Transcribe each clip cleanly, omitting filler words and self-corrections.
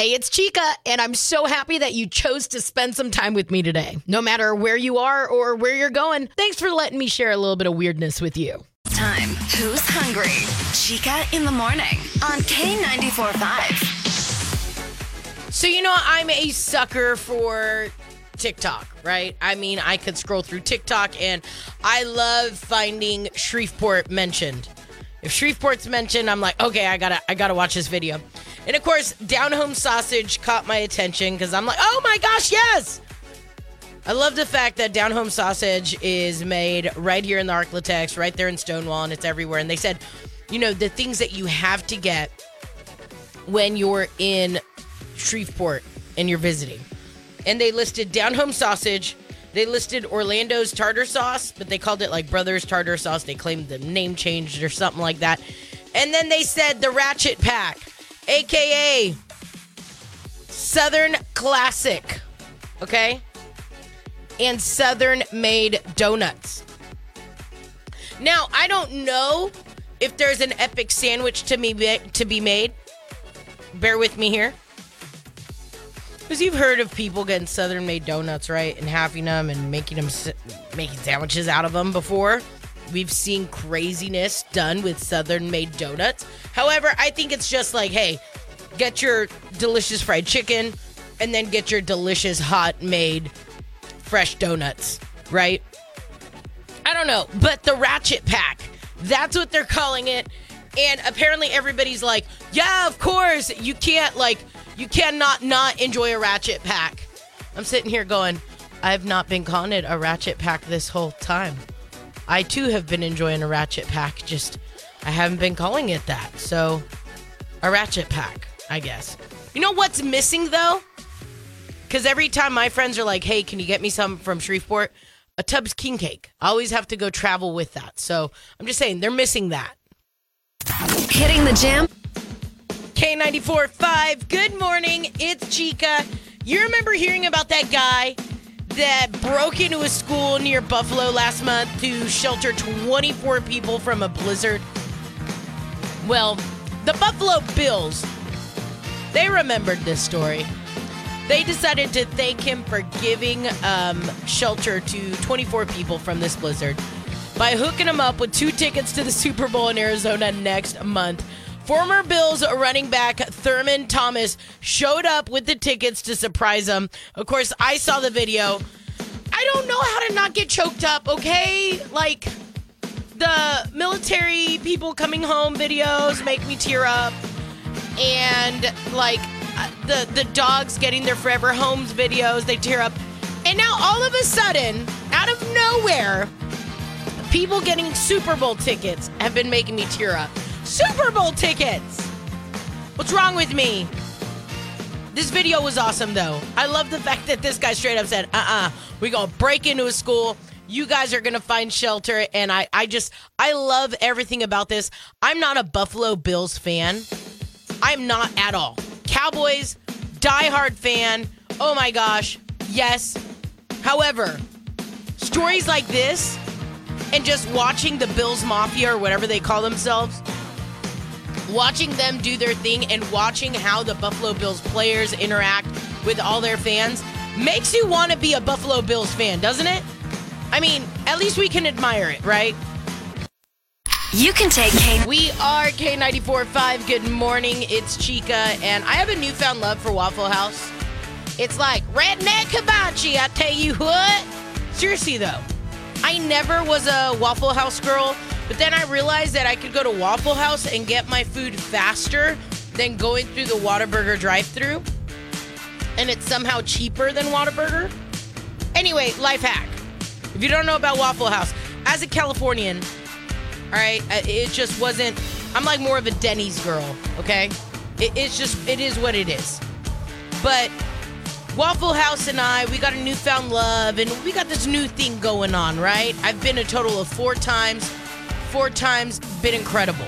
Hey, it's Chica, and I'm so happy that you chose to spend some time with me today. No matter where you are or where you're going, thanks for letting me share a little bit of weirdness with you. Time. Who's hungry? Chica in the morning on K94.5. So, you know, I'm a sucker for TikTok, right? I mean, I could scroll through TikTok, and I love finding Shreveport mentioned. If Shreveport's mentioned, I'm like, okay, I gotta watch this video. And of course, Down Home Sausage caught my attention because I'm like, oh my gosh, yes! I love the fact that Down Home Sausage is made right here in the Arklatex, right there in Stonewall, and it's everywhere. And they said, you know, the things that you have to get when you're in Shreveport and you're visiting. And they listed Down Home Sausage. They listed Orlando's Tartar Sauce, but they called it like Brothers Tartar Sauce. They claimed the name changed or something like that. And then they said the Ratchet Pack, a.k.a. Southern Classic, okay? And Southern-made donuts. Now, I don't know if there's an epic sandwich to be made. Bear with me here. Because you've heard of people getting Southern-made donuts, right? And having them and making sandwiches out of them before. We've seen craziness done with Southern-made donuts. However, I think it's just like, hey, get your delicious fried chicken and then get your delicious hot-made fresh donuts, right? I don't know, but the Ratchet Pack, that's what they're calling it. And apparently everybody's like, yeah, of course, you cannot not enjoy a Ratchet Pack. I'm sitting here going, I've not been calling it a Ratchet Pack this whole time. I too have been enjoying a Ratchet Pack, just I haven't been calling it that. So a Ratchet Pack, I guess. You know what's missing though? Because every time my friends are like, hey, can you get me some from Shreveport? A Tubbs King Cake. I always have to go travel with that. So I'm just saying, they're missing that. Hitting the gym. K94.5, good morning. It's Chica. You remember hearing about that guy that broke into a school near Buffalo last month to shelter 24 people from a blizzard? Well, the Buffalo Bills, they remembered this story. They decided to thank him for giving shelter to 24 people from this blizzard by hooking him up with 2 tickets to the Super Bowl in Arizona next month. Former Bills running back Thurman Thomas showed up with the tickets to surprise him. Of course, I saw the video. I don't know how to not get choked up, okay? Like, the military people coming home videos make me tear up. And, like, the dogs getting their forever homes videos, they tear up. And now all of a sudden, out of nowhere, people getting Super Bowl tickets have been making me tear up. Super Bowl tickets! What's wrong with me? This video was awesome, though. I love the fact that this guy straight up said, we're going to break into a school. You guys are going to find shelter. And I love everything about this. I'm not a Buffalo Bills fan. I'm not at all. Cowboys, diehard fan. Oh my gosh, yes. However, stories like this and just watching the Bills Mafia or whatever they call themselves, watching them do their thing and watching how the Buffalo Bills players interact with all their fans makes you want to be a Buffalo Bills fan, doesn't it? I mean, at least we can admire it, right? You can take K. We are K94.5. Good morning. It's Chica, and I have a newfound love for Waffle House. It's like redneck hibachi, I tell you what. Seriously, though, I never was a Waffle House girl, but then I realized that I could go to Waffle House and get my food faster than going through the Whataburger drive-thru, and it's somehow cheaper than Whataburger. Anyway, life hack. If you don't know about Waffle House, as a Californian, all right, it just wasn't, I'm like more of a Denny's girl, okay? It is what it is. But Waffle House and I, we got a newfound love, and we got this new thing going on, right? I've been a total of 4 times, been incredible.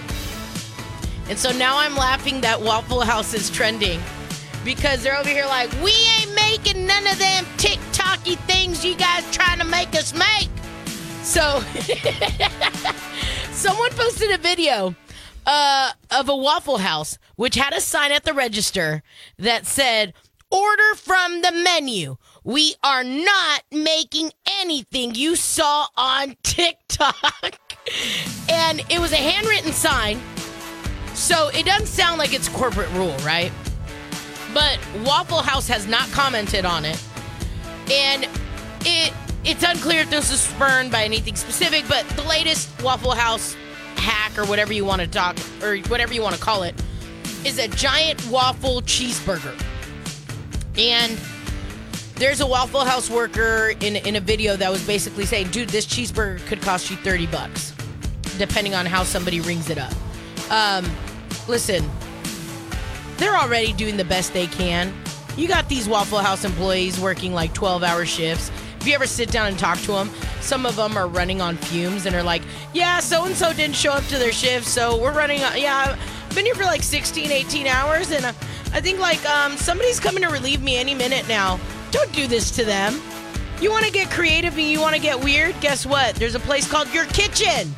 And so now I'm laughing that Waffle House is trending because they're over here like, we ain't making none of them TikTok-y things you guys trying to make us make. So, someone posted a video of a Waffle House which had a sign at the register that said, "Order from the menu. We are not making anything you saw on TikTok." And it was a handwritten sign, so it doesn't sound like it's corporate rule, right? But Waffle House has not commented on it. And it's unclear if this is spurned by anything specific, but the latest Waffle House hack, or whatever you want to talk, or whatever you want to call it, is a giant waffle cheeseburger. And there's a Waffle House worker in a video that was basically saying, dude, this cheeseburger could cost you $30, depending on how somebody rings it up. Listen, they're already doing the best they can. You got these Waffle House employees working like 12-hour shifts. If you ever sit down and talk to them, some of them are running on fumes and are like, yeah, so-and-so didn't show up to their shift, so we're running on, yeah, I've been here for like 16, 18 hours, and I think like somebody's coming to relieve me any minute now. Don't do this to them. You want to get creative and you want to get weird? Guess what? There's a place called Your Kitchen.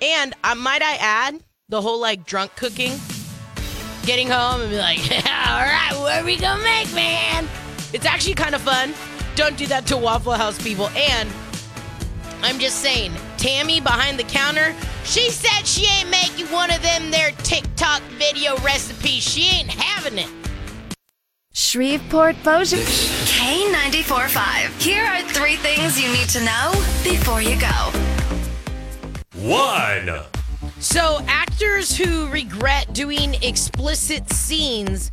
And might I add, the whole like drunk cooking, getting home and be like, yeah, all right, what are we gonna make, man? It's actually kind of fun. Don't do that to Waffle House people. And I'm just saying, Tammy behind the counter, she said she ain't making one of them their TikTok video recipes. She ain't having it. Shreveport Bossier. K94.5. Here are three things you need to know before you go. 1. So actors who regret doing explicit scenes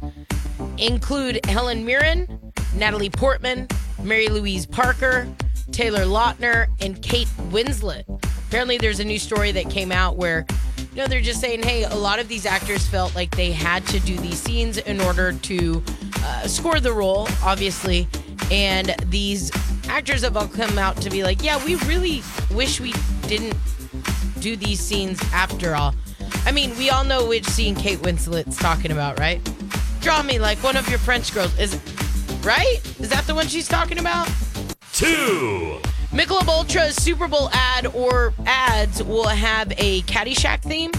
include Helen Mirren, Natalie Portman, Mary Louise Parker, Taylor Lautner, and Kate Winslet. Apparently there's a new story that came out where, you know, they're just saying, hey, a lot of these actors felt like they had to do these scenes in order to score the role, obviously. And these actors have all come out to be like, yeah, we really wish we didn't do these scenes after all. I mean, we all know which scene Kate Winslet's talking about, right? Draw me like one of your French girls. Right? Is that the one she's talking about? 2. Michelob Ultra's Super Bowl ad or ads will have a Caddyshack theme.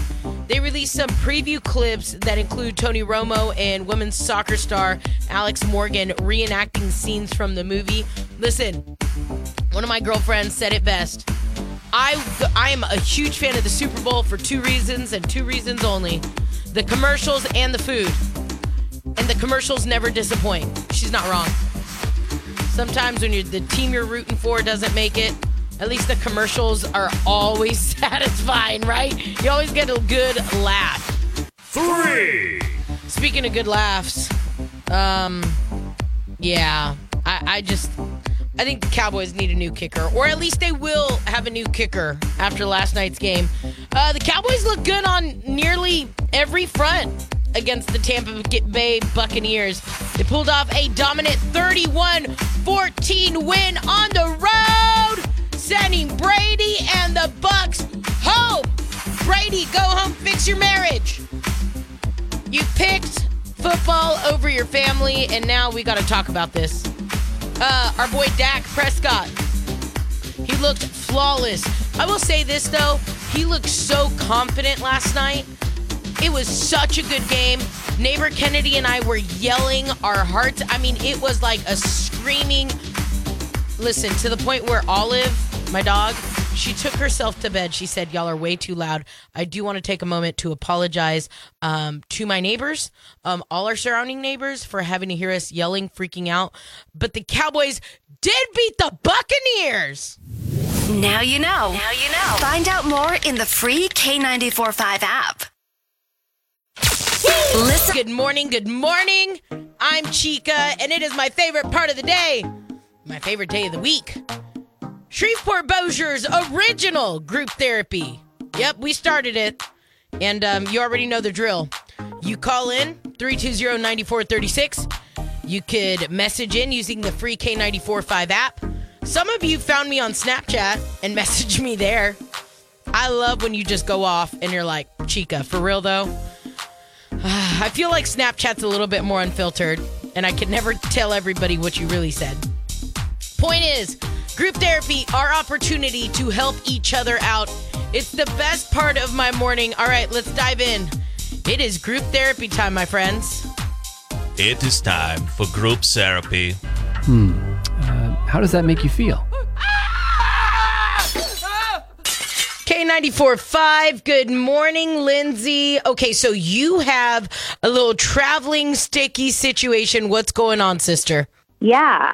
They released some preview clips that include Tony Romo and women's soccer star Alex Morgan reenacting scenes from the movie. Listen, one of my girlfriends said it best. I am a huge fan of the Super Bowl for two reasons and two reasons only. The commercials and the food. And the commercials never disappoint. She's not wrong. Sometimes when the team you're rooting for doesn't make it, at least the commercials are always satisfying, right? You always get a good laugh. 3. Speaking of good laughs, yeah, I think the Cowboys need a new kicker, or at least they will have a new kicker after last night's game. The Cowboys look good on nearly every front against the Tampa Bay Buccaneers. They pulled off a dominant 31-14 win on the road, sending Brady and the Bucs home. Brady, go home, fix your marriage. You picked football over your family, and now we got to talk about this. Our boy Dak Prescott, he looked flawless. I will say this, though. He looked so confident last night. It was such a good game. Neighbor Kennedy and I were yelling our hearts. I mean, it was like a screaming... Listen, to the point where Olive, my dog, she took herself to bed. She said, y'all are way too loud. I do want to take a moment to apologize to my neighbors, all our surrounding neighbors, for having to hear us yelling, freaking out. But the Cowboys did beat the Buccaneers. Now you know. Now you know. Find out more in the free K94.5 app. Woo! Listen. Good morning. Good morning. I'm Chica, and it is my favorite part of the day. My favorite day of the week. Shreveport Bossier's original group therapy. Yep, we started it. And you already know the drill. You call in 320-9436. You could message in using the free K94.5 app. Some of you found me on Snapchat and messaged me there. I love when you just go off and you're like, Chica, for real though? I feel like Snapchat's a little bit more unfiltered, and I can never tell everybody what you really said. Point is, group therapy, our opportunity to help each other out. It's the best part of my morning. All right, let's dive in. It is group therapy time, my friends. It is time for group therapy. How does that make you feel? K94.5, good morning, Lindsay. Okay, so you have a little traveling sticky situation. What's going on, sister? Yeah,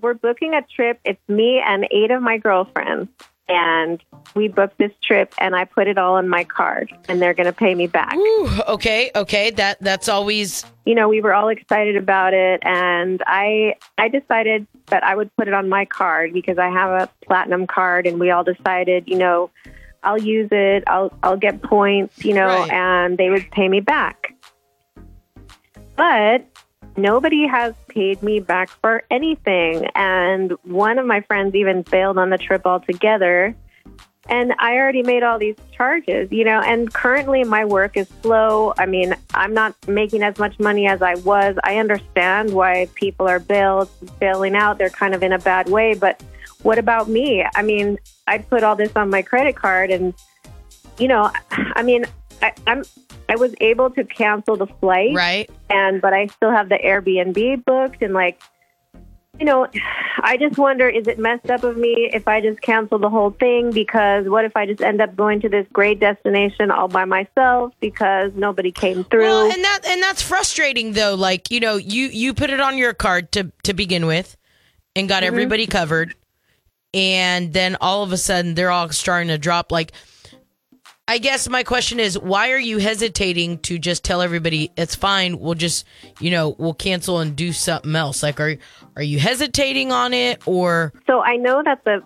we're booking a trip. It's me and 8 of my girlfriends. And we booked this trip, and I put it all in my card, and they're going to pay me back. Ooh, okay. That's always... You know, we were all excited about it, and I decided that I would put it on my card because I have a platinum card, and we all decided, you know, I'll use it, I'll get points, you know, right. And they would pay me back. But... nobody has paid me back for anything. And one of my friends even bailed on the trip altogether. And I already made all these charges, you know, and currently my work is slow. I mean, I'm not making as much money as I was. I understand why people are bailing out. They're kind of in a bad way. But what about me? I mean, I put all this on my credit card and, you know, I mean, I was able to cancel the flight, right? But I still have the Airbnb booked, and like, you know, I just wonder, is it messed up of me if I just cancel the whole thing? Because what if I just end up going to this great destination all by myself because nobody came through? Well, and that's frustrating though. Like, you know, you put it on your card to begin with, and got everybody covered, and then all of a sudden they're all starting to drop. Like, I guess my question is, why are you hesitating to just tell everybody it's fine? We'll just, you know, we'll cancel and do something else. Like, are you hesitating on it or? So I know that the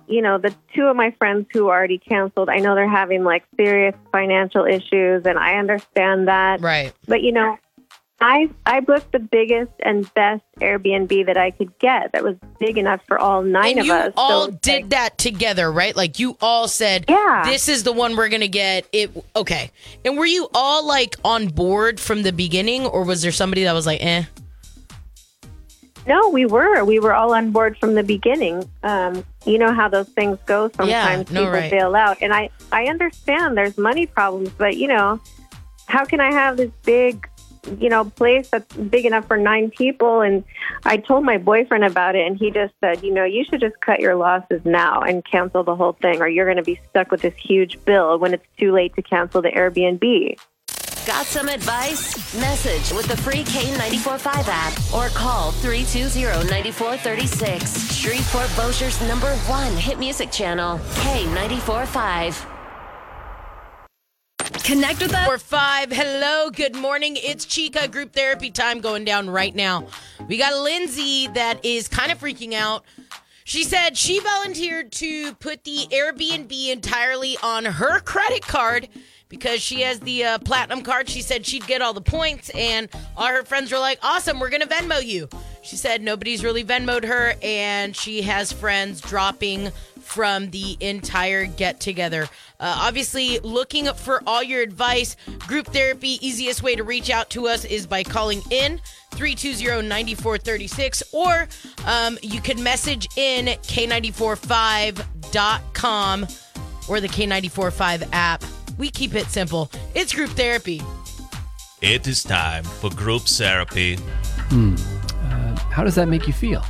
2 of my friends who already canceled, I know they're having like serious financial issues, and I understand that. Right. But you know, I booked the biggest and best Airbnb that I could get that was big enough for all 9 of us. And you all did that together, right? Like, you all said, yeah, this is the one we're going to get. It okay. And were you all, like, on board from the beginning, or was there somebody that was like, eh? No, we were. We were all on board from the beginning. You know how those things go sometimes. Yeah, people right. bail out. And I understand there's money problems, but, you know, how can I have this big... you know, place that's big enough for 9 people. And I told my boyfriend about it, and he just said, you know, you should just cut your losses now and cancel the whole thing, or you're going to be stuck with this huge bill when it's too late to cancel the Airbnb. Got some advice? Message with the free K94.5 app or call 320-9436. Shreveport Bossier's #1 hit music channel, K94.5. Connect with us. 4-5. Hello. Good morning. It's Chica. Group therapy time going down right now. We got Lindsay that is kind of freaking out. She said she volunteered to put the Airbnb entirely on her credit card because she has the platinum card. She said she'd get all the points, and all her friends were like, awesome, we're going to Venmo you. She said nobody's really Venmo'd her, and she has friends dropping from the entire get-together. Obviously, looking for all your advice. Group therapy, easiest way to reach out to us is by calling in 320-9436, or you can message in K945.com or the K945 app. We keep it simple. It's group therapy. It is time for group therapy. How does that make you feel?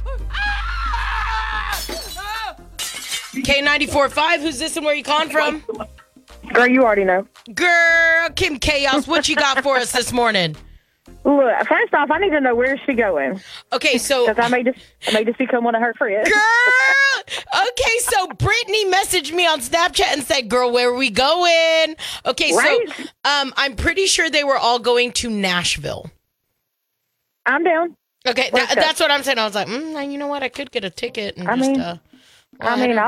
K94.5, who's this and where you calling from? Girl, you already know. Girl, Kim Chaos, what you got for us this morning? Look, first off, I need to know where she going. Okay, so... because I may just become one of her friends. Girl! Okay, so Brittany messaged me on Snapchat and said, girl, where are we going? Okay, right? So I'm pretty sure they were all going to Nashville. I'm down. Okay, that's what I'm saying. I was like, you know what? I could get a ticket and I'll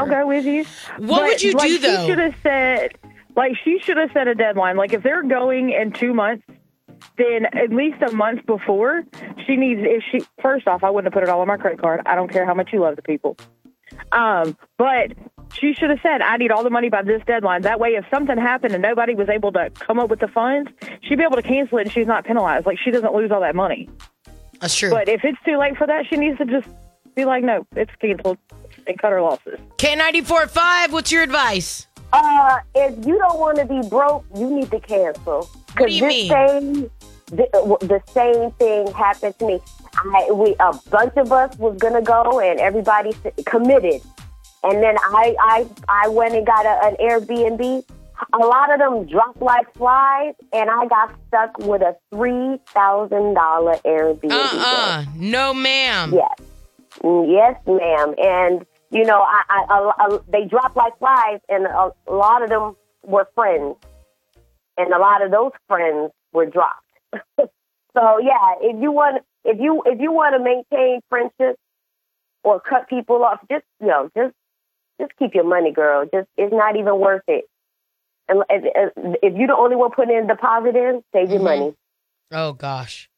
go with you. What would you do, though? She should have set a deadline. Like, if they're going in 2 months, then at least a month before, first off, I wouldn't have put it all on my credit card. I don't care how much you love the people. But she should have said, I need all the money by this deadline. That way, if something happened and nobody was able to come up with the funds, she'd be able to cancel it and she's not penalized. Like, she doesn't lose all that money. That's true. But if it's too late for that, she needs to just be like, no, it's canceled. And cut her losses. K94.5, what's your advice? If you don't want to be broke, you need to cancel. What do you mean? The same thing happened to me. A bunch of us was gonna go, and everybody committed. And then I went and got an Airbnb. A lot of them dropped like flies, and I got stuck with a $3,000 Airbnb. No, ma'am. Yes, ma'am. And you know, they dropped like flies, and a lot of them were friends, and a lot of those friends were dropped. So yeah, if you want to maintain friendships or cut people off, just keep your money, girl. Just, it's not even worth it. And if you're the only one putting in a deposit in, save your money. Oh gosh.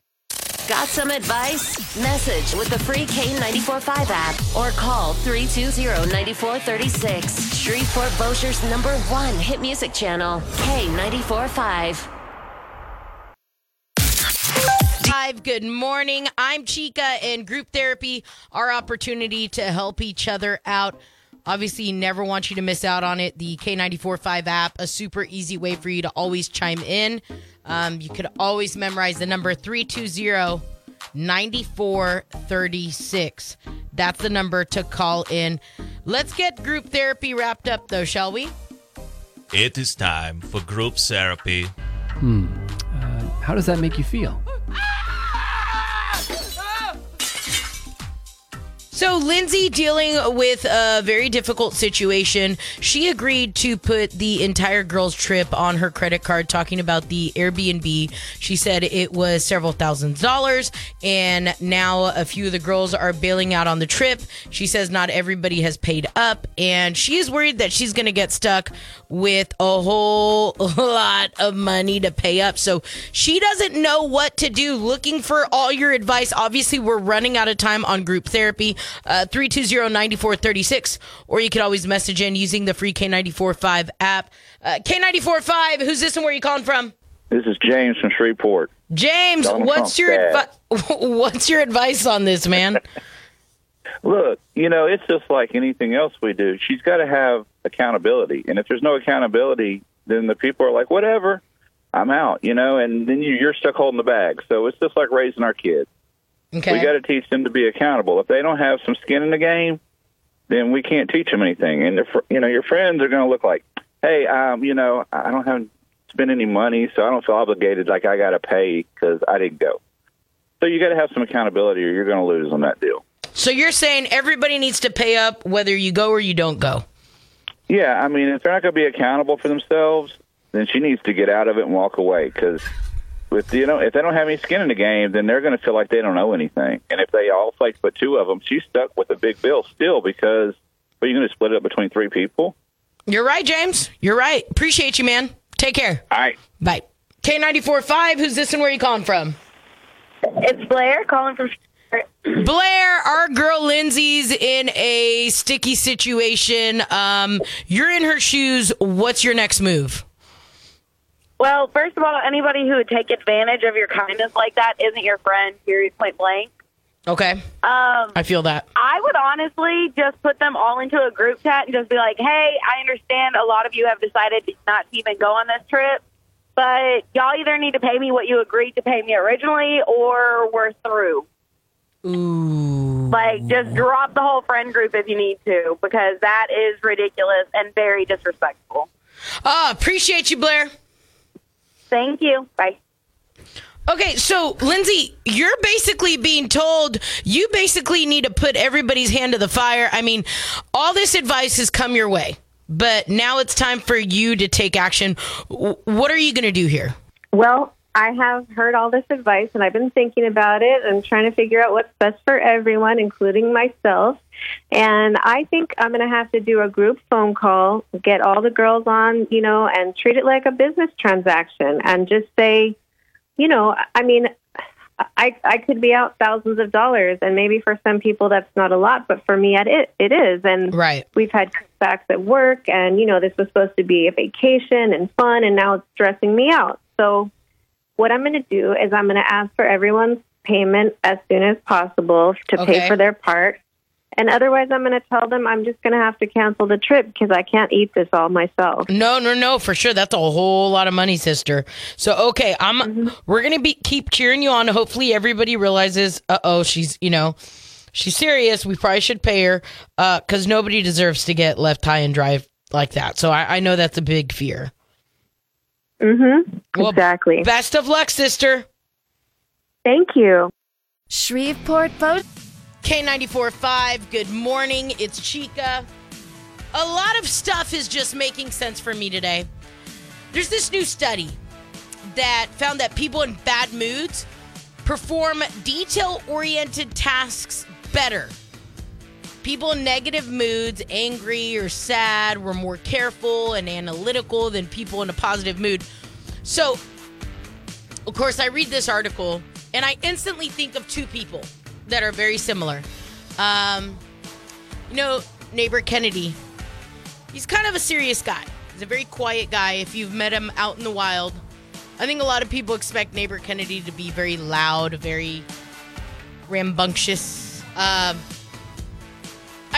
Got some advice? Message with the free K945 app or call 320-9436. Shreveport Bossier's number one hit music channel, K945. Good morning. I'm Chica, and group therapy, our opportunity to help each other out. Obviously, never want you to miss out on it. The K945 app, a super easy way for you to always chime in. You could always memorize the number 320-9436. That's the number to call in. Let's get group therapy wrapped up, though, shall we? It is time for group therapy. How does that make you feel? So Lindsay, dealing with a very difficult situation, she agreed to put the entire girls' trip on her credit card, talking about the Airbnb. She said it was several thousands dollars, and now a few of the girls are bailing out on the trip. She says not everybody has paid up, and she is worried that she's going to get stuck with a whole lot of money to pay up. So she doesn't know what to do. Looking for all your advice. Obviously, we're running out of time on group therapy. 320-9436, or you could always message in using the free K945 app. K945, who's this and where are you calling from? This is James from Shreveport. James, what's your advice on this, man? Look, it's just like anything else we do. She's got to have accountability, and if there's no accountability, then the people are like, whatever, I'm out, and then you're stuck holding the bag. So it's just like raising our kids. Okay. We got to teach them to be accountable. If they don't have some skin in the game, then we can't teach them anything. And your friends are going to look like, hey, I don't have spent any money, so I don't feel obligated. Like I got to pay because I didn't go. So you got to have some accountability, or you're going to lose on that deal. So you're saying everybody needs to pay up, whether you go or you don't go. Yeah, if they're not going to be accountable for themselves, then she needs to get out of it and walk away, because if they don't have any skin in the game, then they're going to feel like they don't owe anything. And if they all flaked but two of them, she's stuck with a big bill still, because you're going to split it up between three people. You're right, James. You're right. Appreciate you, man. Take care. All right. Bye. K945, who's this and where are you calling from? It's Blair calling from... Blair, our girl Lindsay's in a sticky situation. You're in her shoes. What's your next move? Well, first of all, anybody who would take advantage of your kindness like that isn't your friend, period, point blank. Okay. I feel that. I would honestly just put them all into a group chat and just be like, hey, I understand a lot of you have decided not to even go on this trip, but y'all either need to pay me what you agreed to pay me originally, or we're through. Ooh. Like, just drop the whole friend group if you need to, because that is ridiculous and very disrespectful. Appreciate you, Blair. Thank you. Bye. Okay, so Lindsay, you're basically being told you basically need to put everybody's hand to the fire. All this advice has come your way, but now it's time for you to take action. What are you going to do here? Well, I have heard all this advice, and I've been thinking about it and trying to figure out what's best for everyone, including myself. And I think I'm going to have to do a group phone call, get all the girls on, and treat it like a business transaction and just say, I could be out thousands of dollars, and maybe for some people that's not a lot, but for me it is. And right. We've had cutbacks at work, and, this was supposed to be a vacation and fun, and now it's stressing me out. So what I'm going to do is I'm going to ask for everyone's payment as soon as possible to pay for their part. And otherwise, I'm going to tell them I'm just going to have to cancel the trip because I can't eat this all myself. No, for sure. That's a whole lot of money, sister. So, okay, we're going to keep cheering you on. Hopefully, everybody realizes, she's serious. We probably should pay her because nobody deserves to get left high and dry like that. So I know that's a big fear. Mm-hmm. Well, exactly. Best of luck, sister. Thank you. Shreveport Post. K94.5, good morning. It's Chica. A lot of stuff is just making sense for me today. There's this new study that found that people in bad moods perform detail-oriented tasks better. People in negative moods, angry or sad, were more careful and analytical than people in a positive mood. So, of course, I read this article, and I instantly think of two people that are very similar. Neighbor Kennedy, he's kind of a serious guy. He's a very quiet guy. If you've met him out in the wild, I think a lot of people expect Neighbor Kennedy to be very loud, very rambunctious. I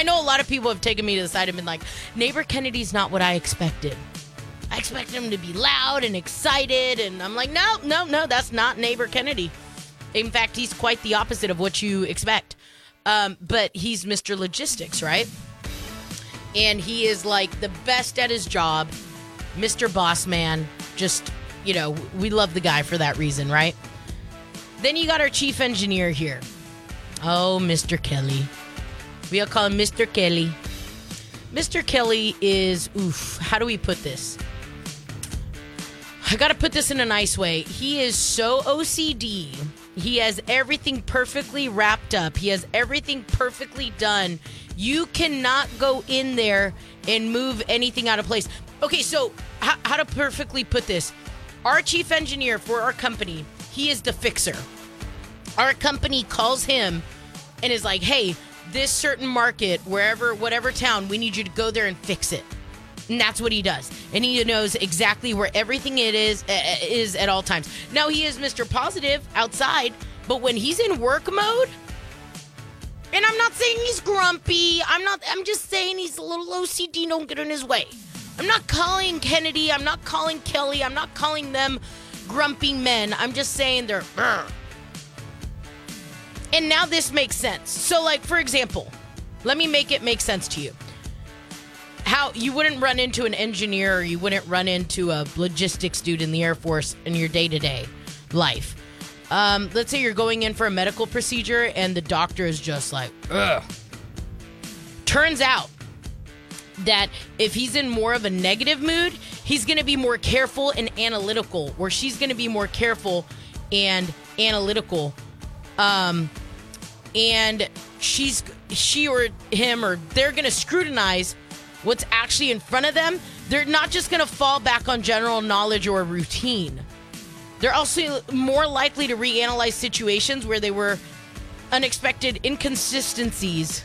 know a lot of people have taken me to the side and been like, Neighbor Kennedy's not what I expected. I expected him to be loud and excited, and I'm like, no, that's not Neighbor Kennedy. In fact, he's quite the opposite of what you expect. But he's Mr. Logistics, right? And he is like the best at his job, Mr. Boss Man. Just, we love the guy for that reason, right? Then you got our chief engineer here. Oh, Mr. Kelly. We'll call him Mr. Kelly. Mr. Kelly is, how do we put this? I got to put this in a nice way. He is so OCD. He has everything perfectly wrapped up. He has everything perfectly done. You cannot go in there and move anything out of place. Okay, so how to perfectly put this. Our chief engineer for our company, he is the fixer. Our company calls him and is like, hey, this certain market, whatever town, we need you to go there and fix it. And that's what he does. And he knows exactly where everything it is at all times. Now, he is Mr. Positive outside, but when he's in work mode, and I'm not saying he's grumpy. I'm just saying he's a little OCD. Don't get in his way. I'm not calling Kennedy. I'm not calling Kelly. I'm not calling them grumpy men. I'm just saying they're... And now this makes sense. So, like, for example, let me make it make sense to you. How you wouldn't run into an engineer or you wouldn't run into a logistics dude in the Air Force in your day-to-day life. Let's say you're going in for a medical procedure and the doctor is just like, ugh. Turns out that if he's in more of a negative mood, he's going to be more careful and analytical, or she's going to be more careful and analytical. And she or him, or they're going to scrutinize what's actually in front of them. They're not just going to fall back on general knowledge or routine. They're also more likely to reanalyze situations where they were unexpected inconsistencies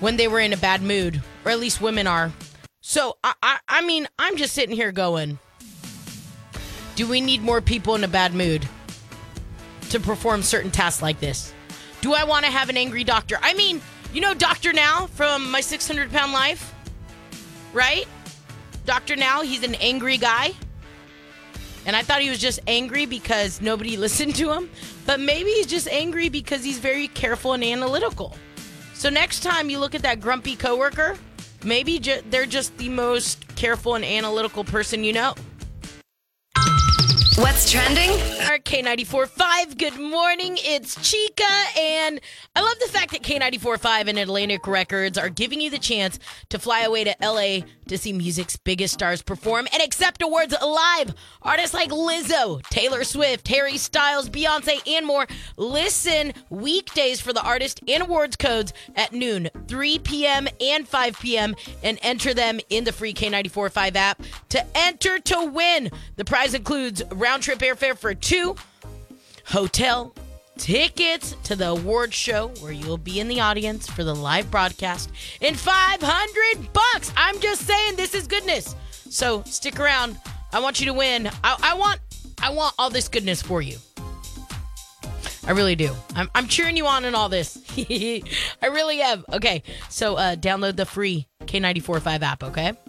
when they were in a bad mood, or at least women are. So, I mean, I'm just sitting here going, do we need more people in a bad mood to perform certain tasks like this? Do I want to have an angry doctor? I mean... Dr. Now from My 600-Pound Life, right? Dr. Now, he's an angry guy. And I thought he was just angry because nobody listened to him. But maybe he's just angry because he's very careful and analytical. So next time you look at that grumpy coworker, maybe they're just the most careful and analytical person you know. What's trending? Our K94.5, good morning. It's Chica, and I love the fact that K94.5 and Atlantic Records are giving you the chance to fly away to LA to see music's biggest stars perform and accept awards live. Artists like Lizzo, Taylor Swift, Harry Styles, Beyonce, and more. Listen weekdays for the artist and awards codes at noon, 3 p.m. and 5 p.m. and enter them in the free K94.5 app to enter to win. The prize includes round-trip airfare for two, hotel, tickets to the awards show where you'll be in the audience for the live broadcast, and $500. I'm just saying, this is goodness. So stick around. I want you to win. I want all this goodness for you. I really do. I'm cheering you on in all this. I really am. Okay, so download the free K945 app, okay?